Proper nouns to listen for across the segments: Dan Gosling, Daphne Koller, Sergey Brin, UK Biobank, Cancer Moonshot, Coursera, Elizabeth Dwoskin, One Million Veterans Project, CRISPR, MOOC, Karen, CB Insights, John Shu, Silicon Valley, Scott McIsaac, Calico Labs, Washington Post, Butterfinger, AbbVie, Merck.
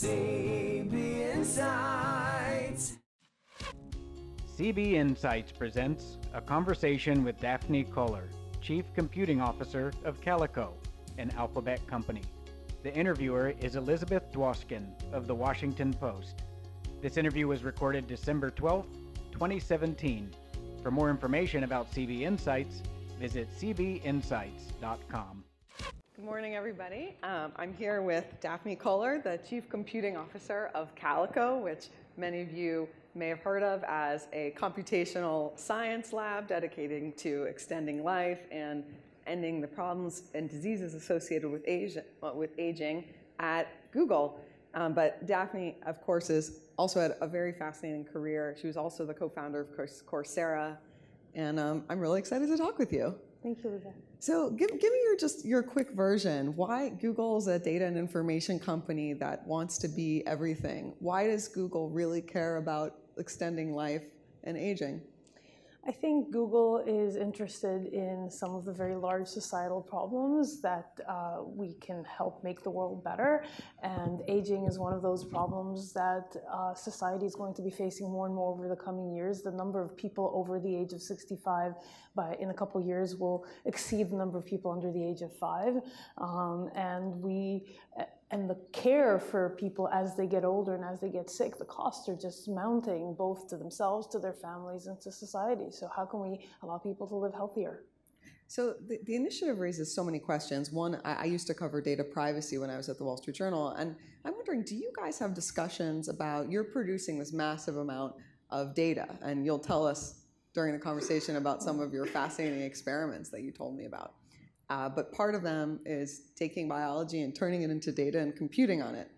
CB Insights. CB Insights presents a conversation with Daphne Koller, Chief Computing Officer of Calico, an Alphabet company. The interviewer is Elizabeth Dwoskin of the Washington Post. This interview was recorded December 12, 2017. For more information about CB Insights, visit cbinsights.com. Good morning, everybody. I'm here with Daphne Koller, the Chief Computing Officer of Calico, which many of you may have heard of as a computational science lab dedicated to extending life and ending the problems and diseases associated with aging at Google. But Daphne, of course, is also had a very fascinating career. She was also the co-founder of Coursera, and I'm really excited to talk with you. Thank you, Lisa. So give me your quick version. Why Google's a data and information company that wants to be everything. Why does Google really care about extending life and aging? I think Google is interested in some of the very large societal problems that we can help make the world better. And aging is one of those problems that society is going to be facing more and more over the coming years. The number of people over the age of 65 in a couple years will exceed the number of people under the age of 5. And the care for people as they get older and as they get sick, the costs are just mounting, both to themselves, to their families, and to society. So how can we allow people to live healthier? So the initiative raises so many questions. One, I used to cover data privacy when I was at the Wall Street Journal, and I'm wondering, do you guys have discussions about, you're producing this massive amount of data, and you'll tell us during the conversation about some of your fascinating experiments that you told me about. But part of them is taking biology and turning it into data and computing on it.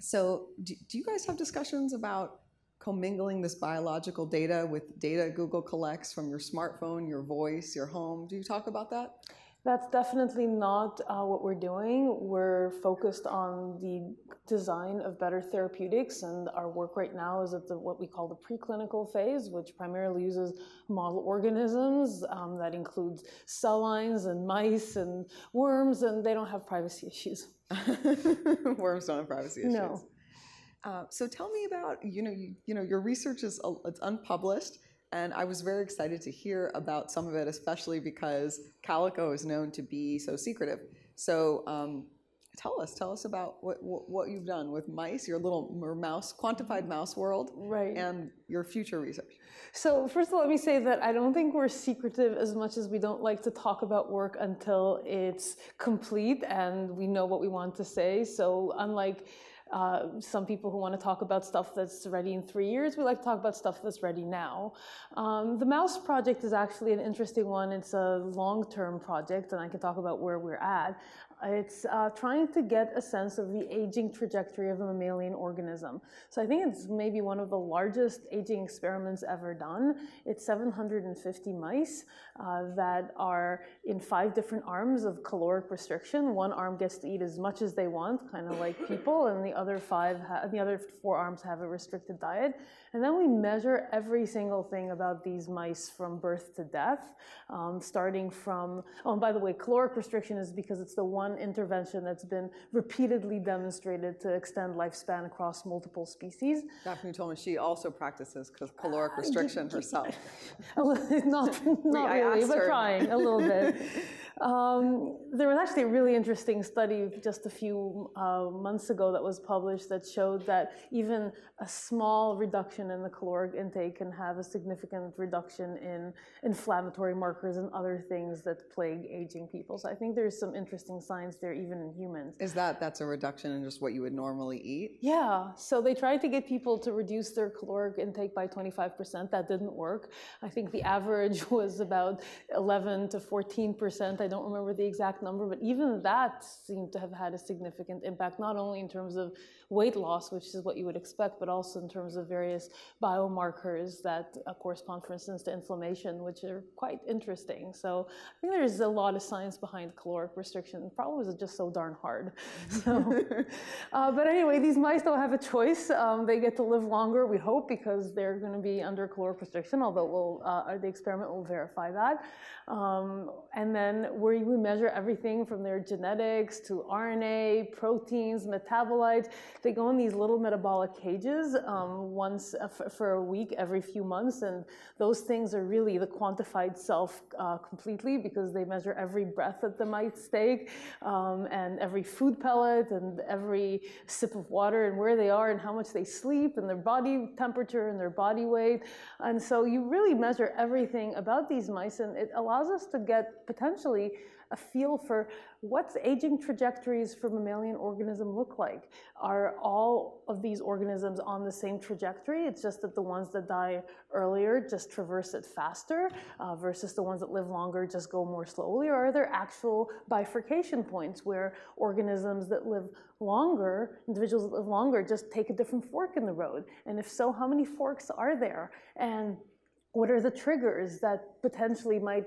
So do you guys have discussions about commingling this biological data with data Google collects from your smartphone, your voice, your home? Do you talk about that? That's definitely not what we're doing. We're focused on the design of better therapeutics, and our work right now is at what we call the preclinical phase, which primarily uses model organisms that includes cell lines and mice and worms, and they don't have privacy issues. Worms don't have privacy issues. No. So tell me about your research is it's unpublished. And I was very excited to hear about some of it, especially because Calico is known to be so secretive. So tell us about what you've done with mice, your little mouse, quantified mouse world, right, and your future research. So first of all, let me say that I don't think we're secretive as much as we don't like to talk about work until it's complete and we know what we want to say. So unlike some people who want to talk about stuff that's ready in 3 years, we like to talk about stuff that's ready now. The mouse project is actually an interesting one. It's a long-term project, and I can talk about where we're at. It's trying to get a sense of the aging trajectory of a mammalian organism. So I think it's maybe one of the largest aging experiments ever done. It's 750 mice that are in 5 different arms of caloric restriction. One arm gets to eat as much as they want, kind of like people, and the other four arms have a restricted diet. And then we measure every single thing about these mice from birth to death, starting from, oh, and by the way, caloric restriction is because it's the one intervention that's been repeatedly demonstrated to extend lifespan across multiple species. Daphne told me she also practices caloric restriction herself. not really, but trying a little bit. There was actually a really interesting study just a few months ago that was published that showed that even a small reduction in the caloric intake can have a significant reduction in inflammatory markers and other things that plague aging people. So I think there's some interesting science there, even in humans. Is that's a reduction in just what you would normally eat? Yeah. So they tried to get people to reduce their caloric intake by 25%. That didn't work. I think the average was about 11 to 14%. I don't remember the exact number, but even that seemed to have had a significant impact, not only in terms of weight loss, which is what you would expect, but also in terms of various biomarkers that correspond, for instance, to inflammation, which are quite interesting. So I think there's a lot of science behind caloric restriction. The problem is it's just so darn hard. So, but anyway, these mice don't have a choice. They get to live longer, we hope, because they're going to be under caloric restriction, although the experiment will verify that. And then where we measure everything from their genetics to RNA, proteins, metabolites. They go in these little metabolic cages once for a week every few months, and those things are really the quantified self completely, because they measure every breath that the mites take, and every food pellet, and every sip of water, and where they are, and how much they sleep, and their body temperature, and their body weight. And so you really measure everything about these mice, and it allows us to get potentially a feel for what's aging trajectories for mammalian organism look like. Are all of these organisms on the same trajectory? It's just that the ones that die earlier just traverse it faster versus the ones that live longer just go more slowly. Or are there actual bifurcation points where organisms that live longer, individuals that live longer, just take a different fork in the road? And if so, how many forks are there? And what are the triggers that potentially might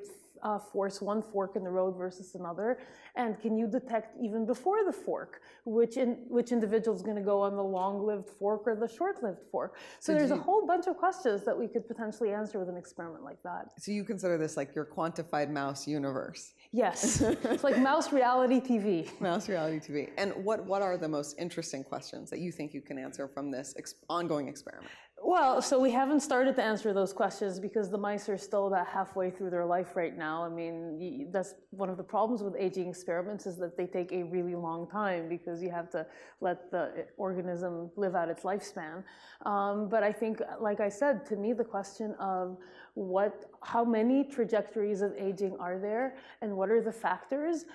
force one fork in the road versus another? And can you detect even before the fork which individual is going to go on the long-lived fork or the short-lived fork? So there's a whole bunch of questions that we could potentially answer with an experiment like that. So you consider this like your quantified mouse universe? Yes, it's like mouse reality TV. Mouse reality TV. And what are the most interesting questions that you think you can answer from this ongoing experiment? Well, so we haven't started to answer those questions because the mice are still about halfway through their life right now. I mean, that's one of the problems with aging experiments, is that they take a really long time because you have to let the organism live out its lifespan. But I think, like I said, to me, the question of how many trajectories of aging are there, and what are the factors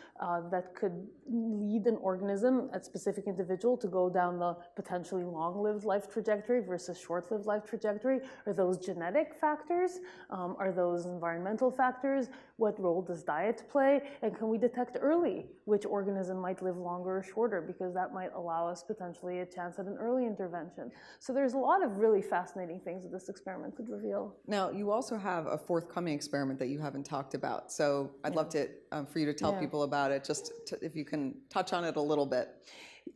that could lead an organism, a specific individual, to go down the potentially long-lived life trajectory versus short-lived life trajectory? Are those genetic factors? Are those environmental factors? What role does diet play? And can we detect early which organism might live longer or shorter, because that might allow us potentially a chance at an early intervention? So there's a lot of really fascinating things that this experiment could reveal. Now, you also have a forthcoming experiment that you haven't talked about, so I'd love to for you to tell people about it, just if you can touch on it a little bit.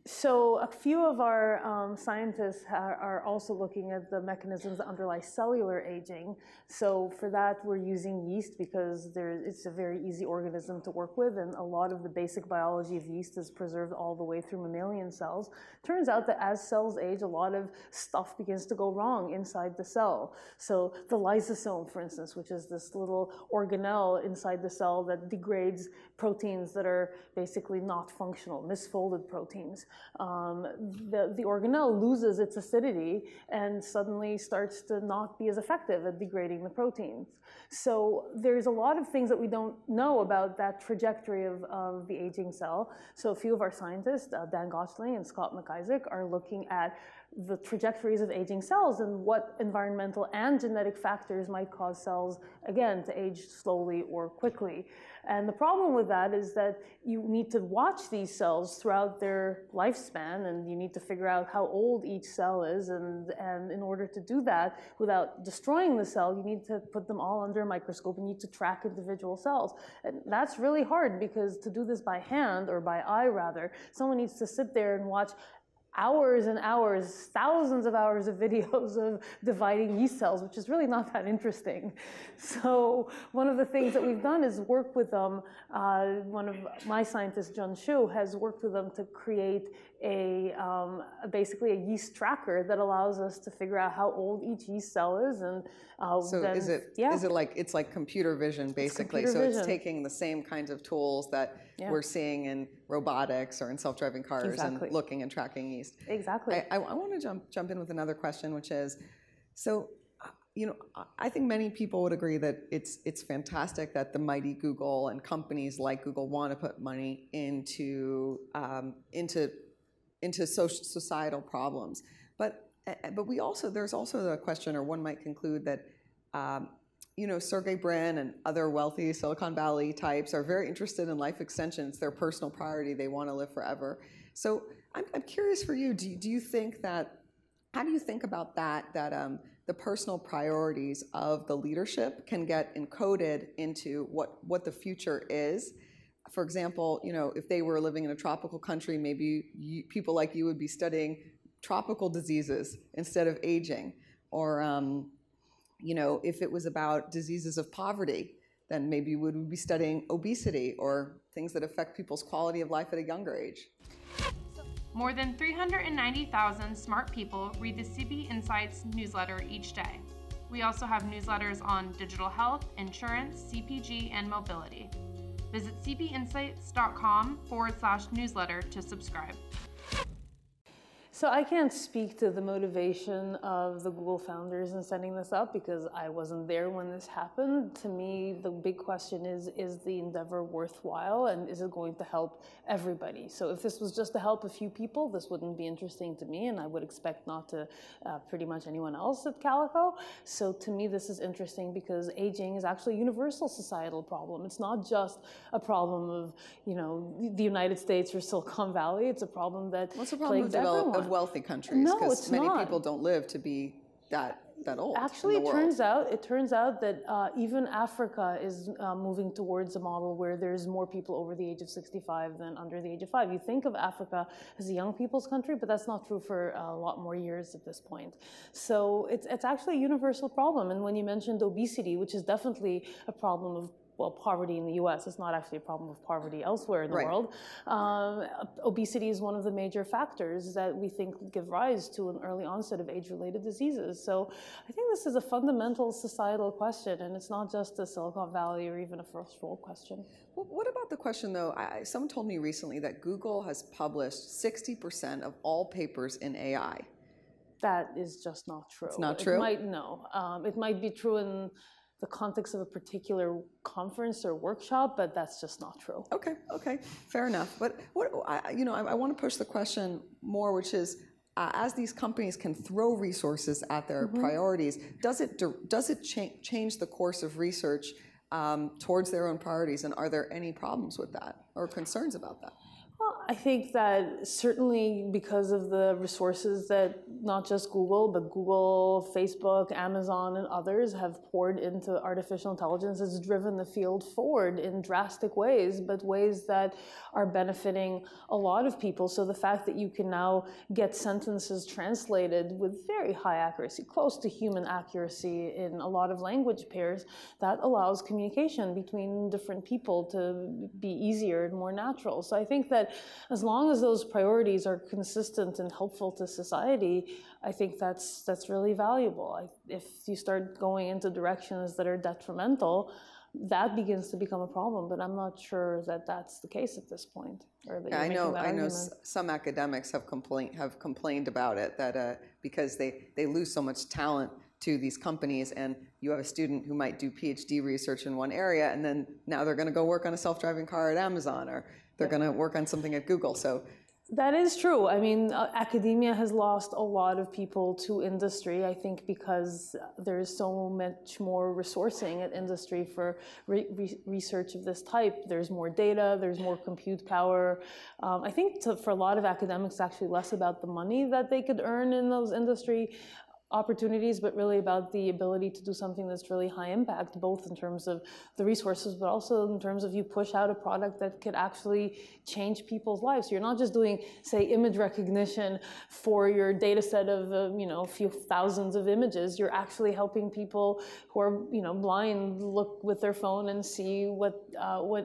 So a few of our scientists are also looking at the mechanisms that underlie cellular aging. So for that, we're using yeast, because it's a very easy organism to work with, and a lot of the basic biology of yeast is preserved all the way through mammalian cells. Turns out that as cells age, a lot of stuff begins to go wrong inside the cell. So the lysosome, for instance, which is this little organelle inside the cell that degrades proteins that are basically not functional, misfolded proteins. The organelle loses its acidity and suddenly starts to not be as effective at degrading the proteins. So there's a lot of things that we don't know about that trajectory of the aging cell. So a few of our scientists, Dan Gosling and Scott McIsaac, are looking at the trajectories of aging cells and what environmental and genetic factors might cause cells, again, to age slowly or quickly. And the problem with that is that you need to watch these cells throughout their lifespan, and you need to figure out how old each cell is, and in order to do that without destroying the cell, you need to put them all under a microscope and you need to track individual cells. And that's really hard, because to do this by hand, or by eye rather, someone needs to sit there and watch hours and hours, thousands of hours of videos of dividing yeast cells, which is really not that interesting. So one of the things that we've done is work with them. One of my scientists, John Shu, has worked with them to create basically a yeast tracker that allows us to figure out how old each yeast cell is. And so then, is it like, it's like computer vision, basically? It's computer vision. It's taking the same kinds of tools that we're seeing in robotics or in self-driving cars, and looking and tracking yeast. Exactly. I want to jump in with another question, which is, so you know, I think many people would agree that it's fantastic that the mighty Google and companies like Google want to put money into societal problems, but there's also the question, or one might conclude that you know, Sergey Brin and other wealthy Silicon Valley types are very interested in life extension. It's their personal priority. They want to live forever. So I'm curious for you. Do you think that? How do you think about that? That the personal priorities of the leadership can get encoded into what the future is. For example, you know, if they were living in a tropical country, maybe people like you would be studying tropical diseases instead of aging. Or, you know, if it was about diseases of poverty, then maybe we would be studying obesity or things that affect people's quality of life at a younger age. More than 390,000 smart people read the CB Insights newsletter each day. We also have newsletters on digital health, insurance, CPG, and mobility. Visit cbinsights.com/newsletter to subscribe. So I can't speak to the motivation of the Google founders in setting this up because I wasn't there when this happened. To me, the big question is the endeavor worthwhile, and is it going to help everybody? So if this was just to help a few people, this wouldn't be interesting to me, and I would expect not to pretty much anyone else at Calico. So to me, this is interesting because aging is actually a universal societal problem. It's not just a problem of, you know, the United States or Silicon Valley. It's a problem that plagues everyone. Of wealthy countries, because no, many people don't live to be that old. Actually, it turns out that even Africa is moving towards a model where there's more people over the age of 65 than under the age of 5. You think of Africa as a young people's country, but that's not true for a lot more years at this point. So it's actually a universal problem. And when you mentioned obesity, which is definitely a problem of poverty in the U.S. It's not actually a problem of poverty elsewhere in the world. Obesity is one of the major factors that we think give rise to an early onset of age-related diseases. So I think this is a fundamental societal question, and it's not just a Silicon Valley or even a first-world question. Well, what about the question, though? Someone told me recently that Google has published 60% of all papers in AI. That is just not true. It's not true? It might be true in the context of a particular conference or workshop, but that's just not true. Okay, fair enough. But I want to push the question more, which is, as these companies can throw resources at their priorities, does it change the course of research towards their own priorities, and are there any problems with that or concerns about that? Well, I think that certainly because of the resources that not just Google, but Google, Facebook, Amazon, and others have poured into artificial intelligence, has driven the field forward in drastic ways, but ways that are benefiting a lot of people. So the fact that you can now get sentences translated with very high accuracy, close to human accuracy in a lot of language pairs, that allows communication between different people to be easier and more natural. So I think that as long as those priorities are consistent and helpful to society, I think that's really valuable. If you start going into directions that are detrimental, that begins to become a problem, but I'm not sure that that's the case at this point. I know some academics have complained about it, that because they lose so much talent to these companies, and you have a student who might do PhD research in one area, and then now they're going to go work on a self-driving car at Amazon, or they're going to work on something at Google. So that is true. I mean, academia has lost a lot of people to industry, I think, because there is so much more resourcing at industry for research of this type. There's more data, there's more compute power. I think for a lot of academics, actually less about the money that they could earn in those industry opportunities, but really about the ability to do something that's really high impact, both in terms of the resources, but also in terms of you push out a product that could actually change people's lives. So you're not just doing, say, image recognition for your data set of, a few thousands of images. You're actually helping people who are, blind look with their phone and see what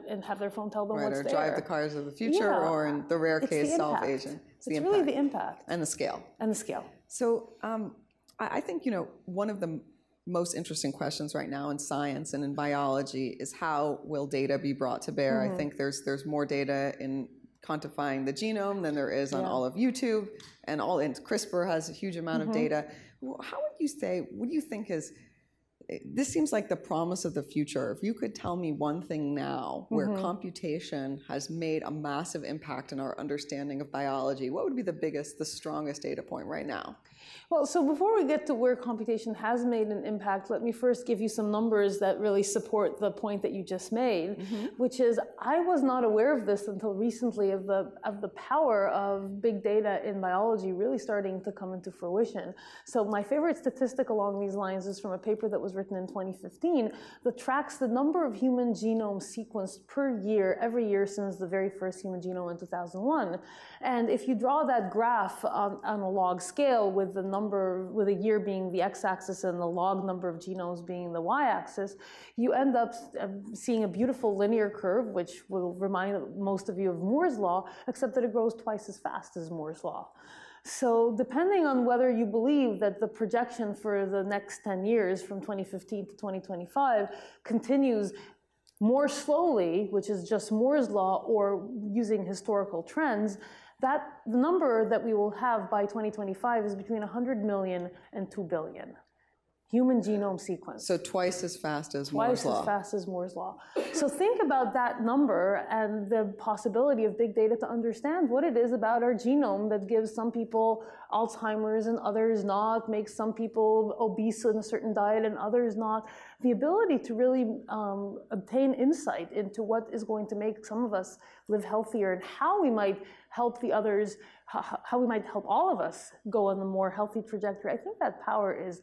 and have their phone tell them what's there. Or drive the cars of the future, or in the rare case, solve aging. It's really the impact. And the scale. So, I think, one of the most interesting questions right now in science and in biology is how will data be brought to bear? Mm-hmm. I think there's more data in quantifying the genome than there is on all of YouTube, and CRISPR has a huge amount of data. How would you say, what do you think is, this seems like the promise of the future. If you could tell me one thing now where computation has made a massive impact in our understanding of biology, what would be the strongest data point right now? Well, so before we get to where computation has made an impact, let me first give you some numbers that really support the point that you just made, which is I was not aware of this until recently of the power of big data in biology really starting to come into fruition. So my favorite statistic along these lines is from a paper that was was written in 2015, that tracks the number of human genomes sequenced per year, every year since the very first human genome in 2001. And if you draw that graph on a log scale, with the number, with a year being the x-axis and the log number of genomes being the y-axis, you end up seeing a beautiful linear curve, which will remind most of you of Moore's law, except that it grows twice as fast as Moore's law. So depending on whether you believe that the projection for the next 10 years from 2015 to 2025 continues more slowly, which is just Moore's law, or using historical trends, that the number that we will have by 2025 is between 100 million and 2 billion. Human genome sequence. So twice as fast as Moore's law. Twice as fast as Moore's law. So think about that number and the possibility of big data to understand what it is about our genome that gives some people Alzheimer's and others not, makes some people obese in a certain diet and others not. The ability to really obtain insight into what is going to make some of us live healthier and how we might help the others, how we might help all of us go on a more healthy trajectory. I think that power is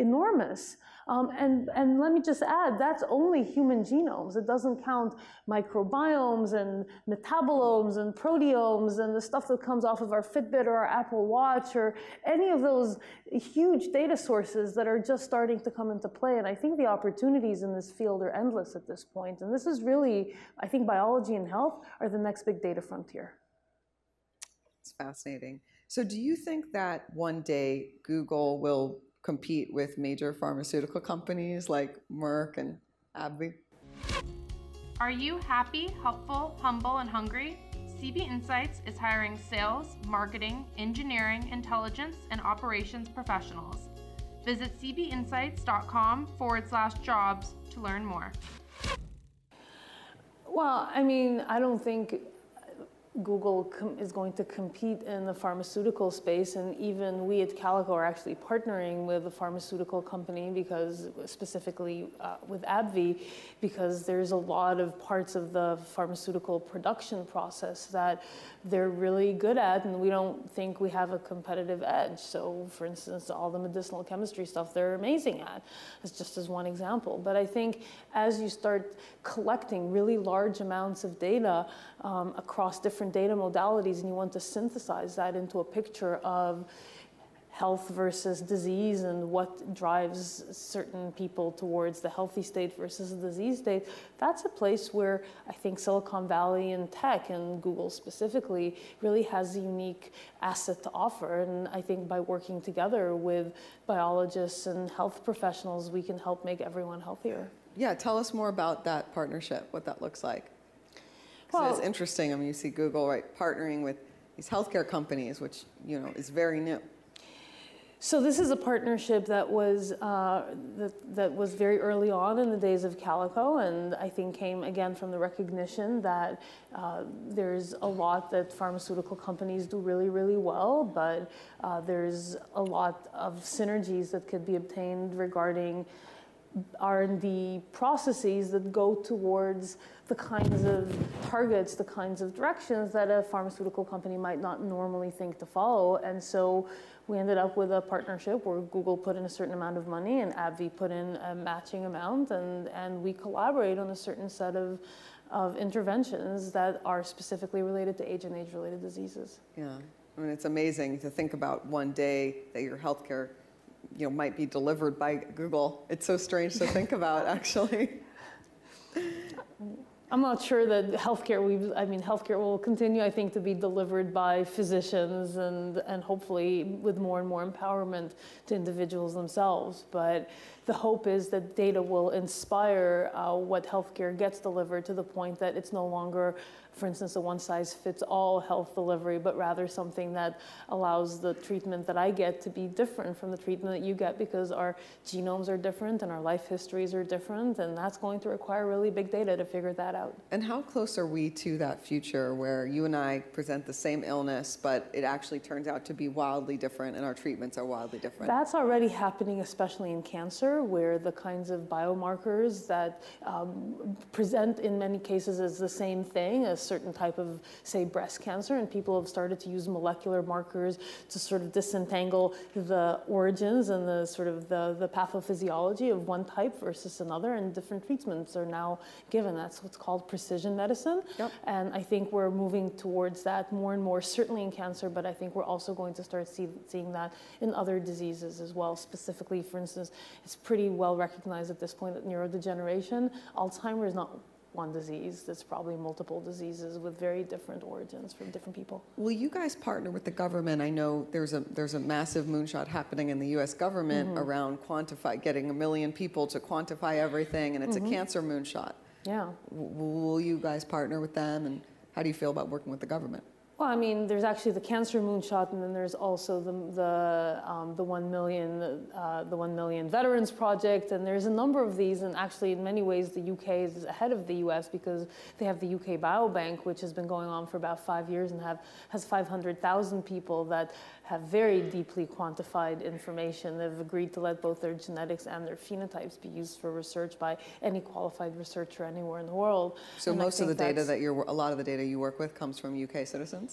enormous. And let me just add, that's only human genomes. It doesn't count microbiomes and metabolomes and proteomes and the stuff that comes off of our Fitbit or our Apple Watch or any of those huge data sources that are just starting to come into play. And I think the opportunities in this field are endless at this point. And this is really, I think biology and health are the next big data frontier. It's fascinating. So do you think that one day Google will compete with major pharmaceutical companies like Merck and AbbVie? Are you happy, helpful, humble, and hungry? CB Insights is hiring sales, marketing, engineering, intelligence, and operations professionals. Visit cbinsights.com/jobs to learn more. Well, I mean, I don't think Google is going to compete in the pharmaceutical space, and even we at Calico are actually partnering with a pharmaceutical company, because specifically with AbbVie, because there's a lot of parts of the pharmaceutical production process that they're really good at, and we don't think we have a competitive edge. So for instance, all the medicinal chemistry stuff they're amazing at, that's just as one example. But I think as you start collecting really large amounts of data across different data modalities, and you want to synthesize that into a picture of health versus disease and what drives certain people towards the healthy state versus the disease state, that's a place where I think Silicon Valley and tech and Google specifically really has a unique asset to offer. And I think by working together with biologists and health professionals, we can help make everyone healthier. Yeah, tell us more about that partnership, what that looks like. Well, it's interesting. I mean, you see Google, right, partnering with these healthcare companies, which, you know, is very new. So this is a partnership that was very early on in the days of Calico, and I think came again from the recognition that there's a lot that pharmaceutical companies do really, really well, but there's a lot of synergies that could be obtained regarding R&D processes that go towards the kinds of targets, the kinds of directions that a pharmaceutical company might not normally think to follow. And so we ended up with a partnership where Google put in a certain amount of money and AbbVie put in a matching amount, and we collaborate on a certain set of interventions that are specifically related to age and age-related diseases. Yeah, I mean, it's amazing to think about one day that your healthcare, you know, might be delivered by Google. It's so strange to think about, actually. I'm not sure that healthcare will continue, I think, to be delivered by physicians and hopefully with more and more empowerment to individuals themselves. But the hope is that data will inspire what healthcare gets delivered, to the point that it's no longer, for instance, a one-size-fits-all health delivery, but rather something that allows the treatment that I get to be different from the treatment that you get, because our genomes are different and our life histories are different, and that's going to require really big data to figure that out. And how close are we to that future where you and I present the same illness, but it actually turns out to be wildly different and our treatments are wildly different? That's already happening, especially in cancer, where the kinds of biomarkers that present in many cases as the same thing as certain type of, say, breast cancer, and people have started to use molecular markers to sort of disentangle the origins and the sort of the pathophysiology of one type versus another, and different treatments are now given. That's what's called precision medicine. Yep. And I think we're moving towards that more and more, certainly in cancer, but I think we're also going to start seeing that in other diseases as well. Specifically, for instance, it's pretty well recognized at this point that neurodegeneration, Alzheimer's, is not one disease. That's probably multiple diseases with very different origins from different people. Will you guys partner with the government? I know there's a massive moonshot happening in the U.S. government mm-hmm. around getting 1 million people to quantify everything, and it's mm-hmm. a cancer moonshot. Yeah. Will you guys partner with them, and how do you feel about working with the government? Well, I mean, there's actually the Cancer Moonshot, and then there's also the 1 Million Veterans Project, and there's a number of these. And actually, in many ways, the UK is ahead of the US because they have the UK Biobank, which has been going on for about 5 years and has 500,000 people that have very deeply quantified information. They've agreed to let both their genetics and their phenotypes be used for research by any qualified researcher anywhere in the world. So most of the data a lot of the data you work with comes from UK citizens?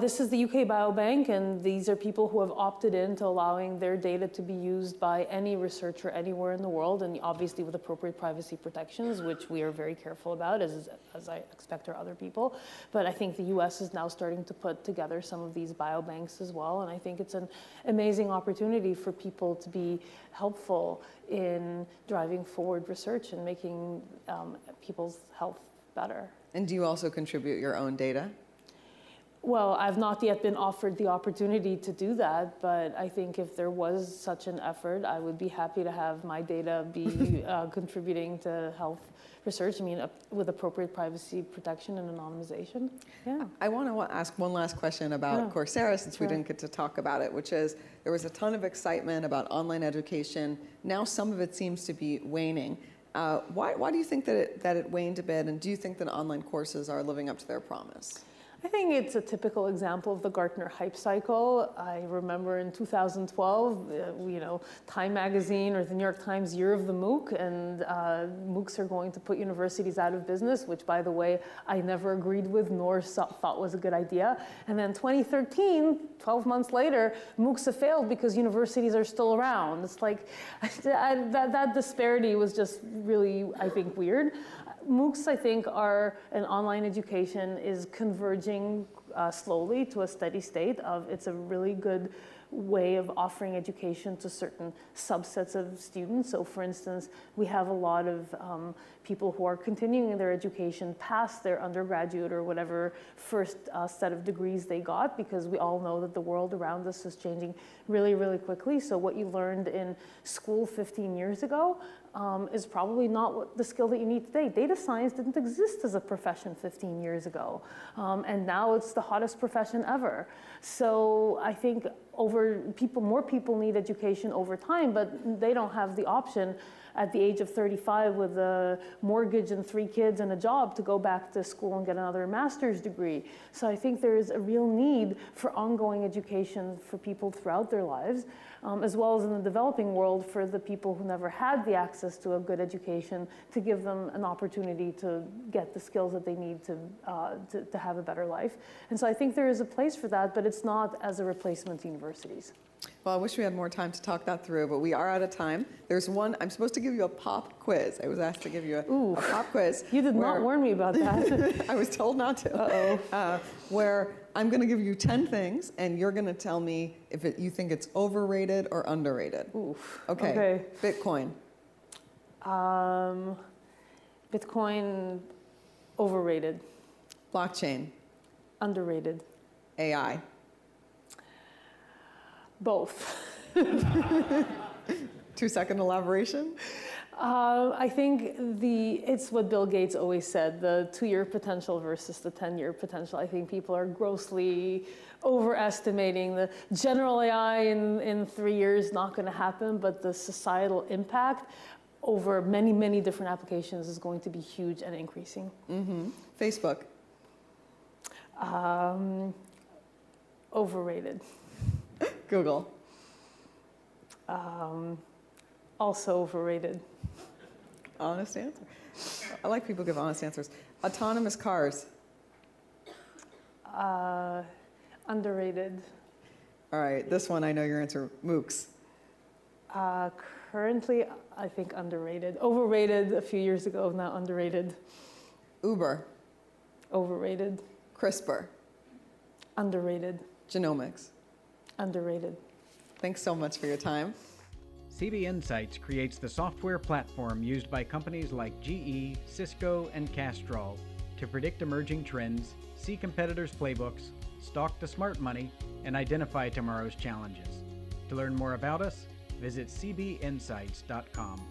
This is the UK Biobank, and these are people who have opted in to allowing their data to be used by any researcher anywhere in the world, and obviously with appropriate privacy protections, which we are very careful about, as I expect are other people. But I think the US is now starting to put together some of these biobanks as well, and I think it's an amazing opportunity for people to be helpful in driving forward research and making people's health better. And do you also contribute your own data? Well, I've not yet been offered the opportunity to do that, but I think if there was such an effort, I would be happy to have my data be contributing to health research, I mean, with appropriate privacy protection and anonymization. Yeah. I want to ask one last question about Coursera, since we didn't get to talk about it, which is there was a ton of excitement about online education. Now some of it seems to be waning. Why do you think that it waned a bit, and do you think that online courses are living up to their promise? I think it's a typical example of the Gartner hype cycle. I remember in 2012, Time Magazine or the New York Times Year of the MOOC, and MOOCs are going to put universities out of business, which, by the way, I never agreed with nor thought was a good idea. And then 2013, 12 months later, MOOCs have failed because universities are still around. It's like that disparity was just really, I think, weird. MOOCs, I think, are an online education is converging slowly to a steady state of it's a really good way of offering education to certain subsets of students. So for instance, we have a lot of people who are continuing their education past their undergraduate or whatever first set of degrees they got, because we all know that the world around us is changing really, really quickly. So what you learned in school 15 years ago is probably not the skill that you need today. Data science didn't exist as a profession 15 years ago, and now it's the hottest profession ever. So I think more people need education over time, but they don't have the option at the age of 35 with a mortgage and 3 kids and a job to go back to school and get another master's degree. So I think there is a real need for ongoing education for people throughout their lives, as well as in the developing world for the people who never had the access to a good education, to give them an opportunity to get the skills that they need to have a better life. And so I think there is a place for that, but it's not as a replacement to universities. Well, I wish we had more time to talk that through, but we are out of time. There's one, I'm supposed to give you a pop quiz. I was asked to give you a pop quiz. You did not warn me about that. I was told not to. Uh-oh. Where I'm going to give you 10 things, and you're going to tell me if you think it's overrated or underrated. Oof. Okay. Bitcoin. Bitcoin, overrated. Blockchain. Underrated. AI. Both. 2-second elaboration. I think it's what Bill Gates always said, the 2-year potential versus the 10-year potential. I think people are grossly overestimating the general AI in 3 years, not going to happen, but the societal impact over many, many different applications is going to be huge and increasing. Mm-hmm. Facebook. Overrated. Google. Also overrated. Honest answer. I like people who give honest answers. Autonomous cars. Underrated. All right, this one I know your answer. MOOCs. Currently, I think underrated. Overrated a few years ago, now underrated. Uber. Overrated. CRISPR. Underrated. Genomics. Underrated. Thanks so much for your time. CB Insights creates the software platform used by companies like GE, Cisco, and Castrol to predict emerging trends, see competitors' playbooks, stalk the smart money, and identify tomorrow's challenges. To learn more about us, visit cbinsights.com.